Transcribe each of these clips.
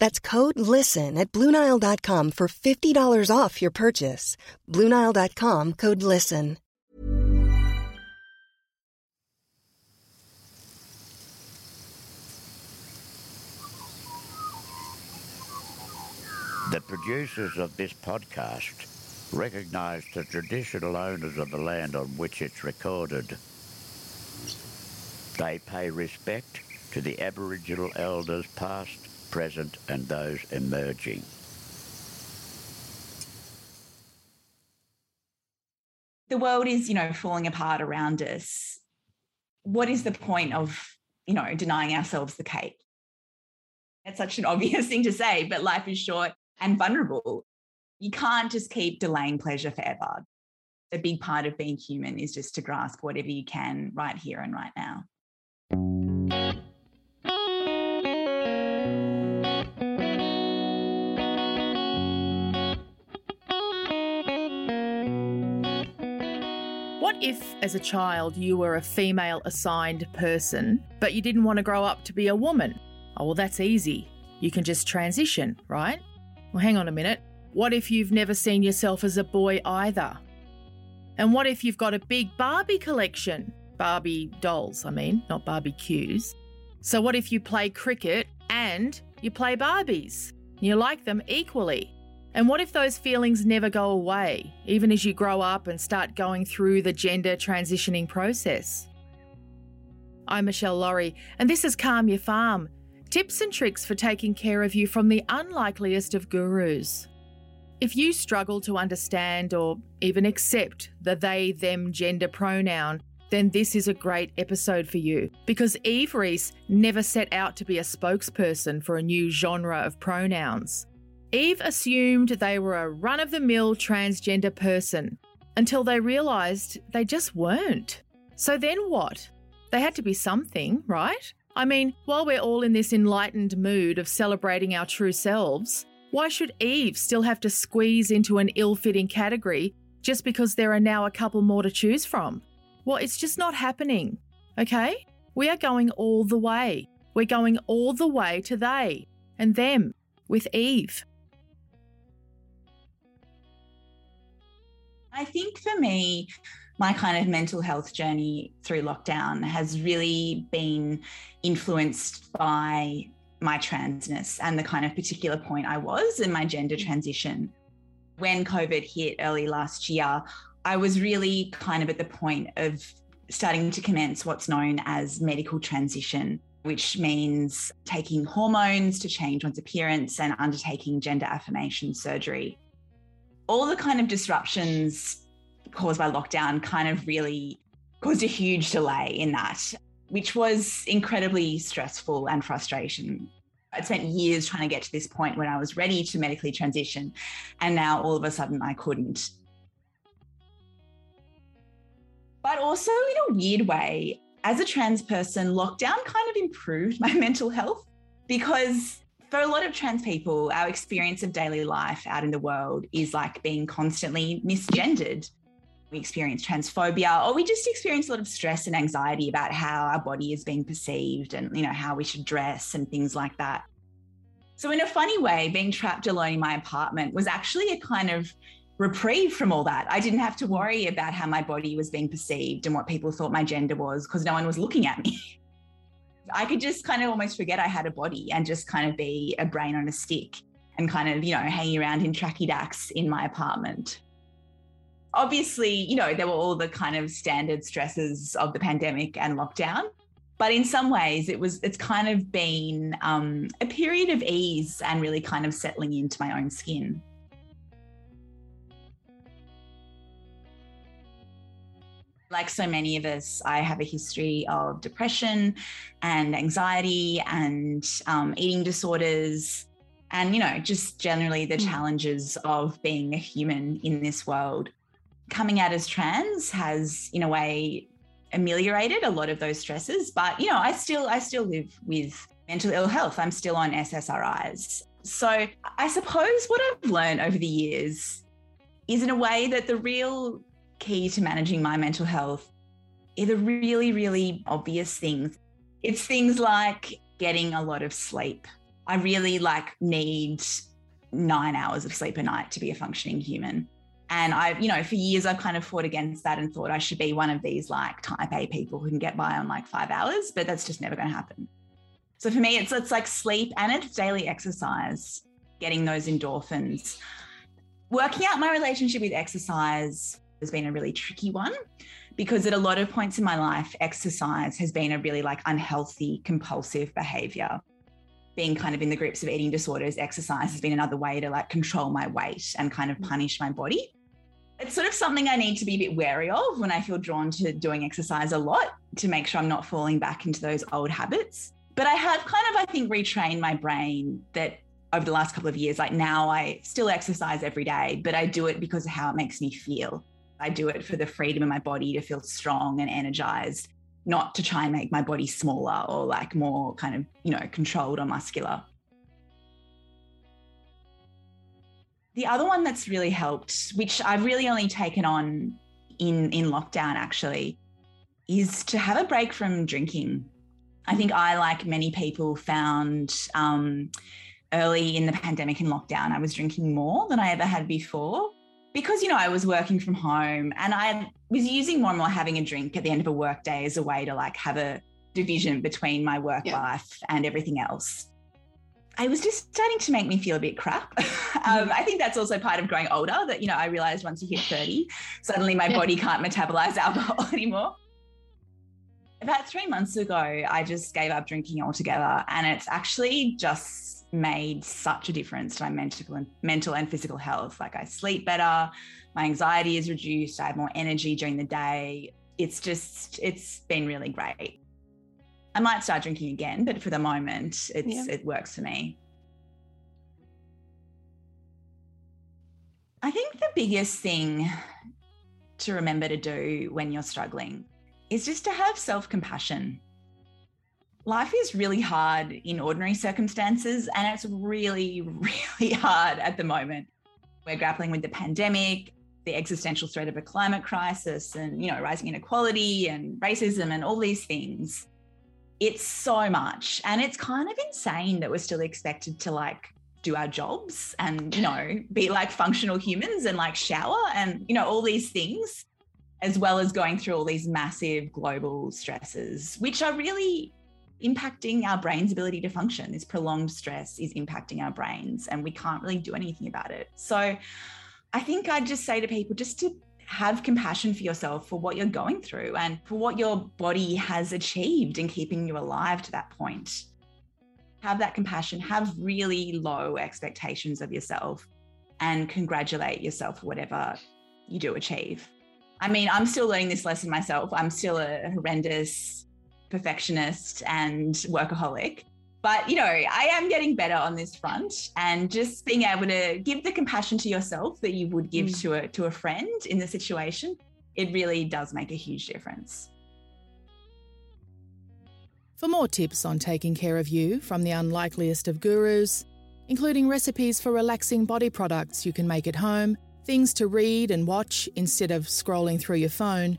That's code LISTEN at BlueNile.com for $50 off your purchase. BlueNile.com, code LISTEN. The producers of this podcast recognised the traditional owners of the land on which it's recorded. They pay respect to the Aboriginal elders past, present and those emerging. The world is, falling apart around us. What is the point of, denying ourselves the cake? It's such an obvious thing to say, but life is short and vulnerable. You can't just keep delaying pleasure forever. A big part of being human is just to grasp whatever you can right here and right now. What if, as a child, you were a female assigned person, but you didn't want to grow up to be a woman? Oh, well, that's easy. You can just transition, right? Well, hang on a minute. What if you've never seen yourself as a boy either? And what if you've got a big Barbie collection? Barbie dolls, not barbecues. So what if you play cricket and you play Barbies? You like them equally. And what if those feelings never go away, even as you grow up and start going through the gender transitioning process? I'm Michelle Laurie, and this is Calm Your Farm, tips and tricks for taking care of you from the unlikeliest of gurus. If you struggle to understand or even accept the they/them gender pronoun, then this is a great episode for you, because Eve Reese never set out to be a spokesperson for a new genre of pronouns. Eve assumed they were a run-of-the-mill transgender person until they realised they just weren't. So then what? They had to be something, right? While we're all in this enlightened mood of celebrating our true selves, why should Eve still have to squeeze into an ill-fitting category just because there are now a couple more to choose from? Well, it's just not happening, okay? We are going all the way. We're going all the way to they and them with Eve. I think for me, my kind of mental health journey through lockdown has really been influenced by my transness and the kind of particular point I was in my gender transition. When COVID hit early last year, I was really kind of at the point of starting to commence what's known as medical transition, which means taking hormones to change one's appearance and undertaking gender affirmation surgery. All the kind of disruptions caused by lockdown kind of really caused a huge delay in that, which was incredibly stressful and frustrating. I'd spent years trying to get to this point when I was ready to medically transition, and now all of a sudden I couldn't. But also, in a weird way, as a trans person, lockdown kind of improved my mental health, because for a lot of trans people, our experience of daily life out in the world is like being constantly misgendered. We experience transphobia, or we just experience a lot of stress and anxiety about how our body is being perceived and, how we should dress and things like that. So in a funny way, being trapped alone in my apartment was actually a kind of reprieve from all that. I didn't have to worry about how my body was being perceived and what people thought my gender was, because no one was looking at me. I could just kind of almost forget I had a body and just kind of be a brain on a stick and kind of, you know, hanging around in tracky dacks in my apartment. Obviously, you know, there were all the kind of standard stresses of the pandemic and lockdown, but in some ways it's kind of been a period of ease and really kind of settling into my own skin. Like so many of us, I have a history of depression and anxiety and eating disorders and, you know, just generally the challenges of being a human in this world. Coming out as trans has, in a way, ameliorated a lot of those stresses. But, you know, I still live with mental ill health. I'm still on SSRIs. So I suppose what I've learned over the years is, in a way, that the real key to managing my mental health are the really, really obvious things. It's things like getting a lot of sleep. I really need 9 hours of sleep a night to be a functioning human. And I've, you know, for years I've kind of fought against that and thought I should be one of these like type A people who can get by on like 5 hours, but that's just never going to happen. So for me, it's like sleep and it's daily exercise, getting those endorphins. Working out my relationship with exercise has been a really tricky one, because at a lot of points in my life, exercise has been a really like unhealthy, compulsive behavior. Being kind of in the grips of eating disorders, exercise has been another way to like control my weight and kind of punish my body. It's sort of something I need to be a bit wary of when I feel drawn to doing exercise a lot, to make sure I'm not falling back into those old habits. But I have kind of, I think, retrained my brain that over the last couple of years, like now I still exercise every day, but I do it because of how it makes me feel. I do it for the freedom of my body to feel strong and energized, not to try and make my body smaller or like more kind of, you know, controlled or muscular. The other one that's really helped, which I've really only taken on in lockdown actually, is to have a break from drinking. I think I, like many people, found early in the pandemic and lockdown, I was drinking more than I ever had before. Because, you know, I was working from home and I was using more and more having a drink at the end of a work day as a way to like have a division between my work life and everything else. It was just starting to make me feel a bit crap. I think that's also part of growing older, that, you know, I realised once you hit 30, suddenly my body can't metabolise alcohol anymore. About 3 months ago, I just gave up drinking altogether, and it's actually just made such a difference to my mental and physical health. Like I sleep better, my anxiety is reduced, I have more energy during the day. It's been really great. I might start drinking again, but for the moment, it works for me. I think the biggest thing to remember to do when you're struggling is just to have self-compassion. Life is really hard in ordinary circumstances, and it's really, really hard at the moment. We're grappling with the pandemic, the existential threat of a climate crisis, and, you know, rising inequality and racism and all these things. It's so much, and it's kind of insane that we're still expected to like do our jobs and, you know, be like functional humans and like shower and, you know, all these things, as well as going through all these massive global stresses, which are really impacting our brain's ability to function. This prolonged stress is impacting our brains and we can't really do anything about it. So I think I'd just say to people just to have compassion for yourself, for what you're going through and for what your body has achieved in keeping you alive to that point. Have that compassion, have really low expectations of yourself, and congratulate yourself for whatever you do achieve. I mean, I'm still learning this lesson myself. I'm still a horrendous perfectionist and workaholic, but, you know, I am getting better on this front, and just being able to give the compassion to yourself that you would give to a friend in the situation, it really does make a huge difference. For more tips on taking care of you from the unlikeliest of gurus, including recipes for relaxing body products you can make at home, things to read and watch instead of scrolling through your phone,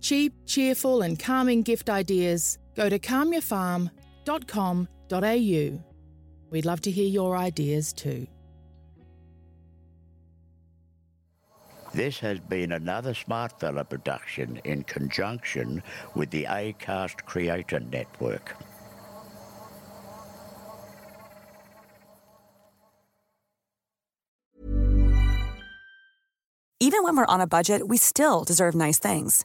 cheap, cheerful and calming gift ideas, go to calmyourfarm.com.au. We'd love to hear your ideas too. This has been another Smartfella production in conjunction with the Acast Creator Network. Even when we're on a budget, we still deserve nice things.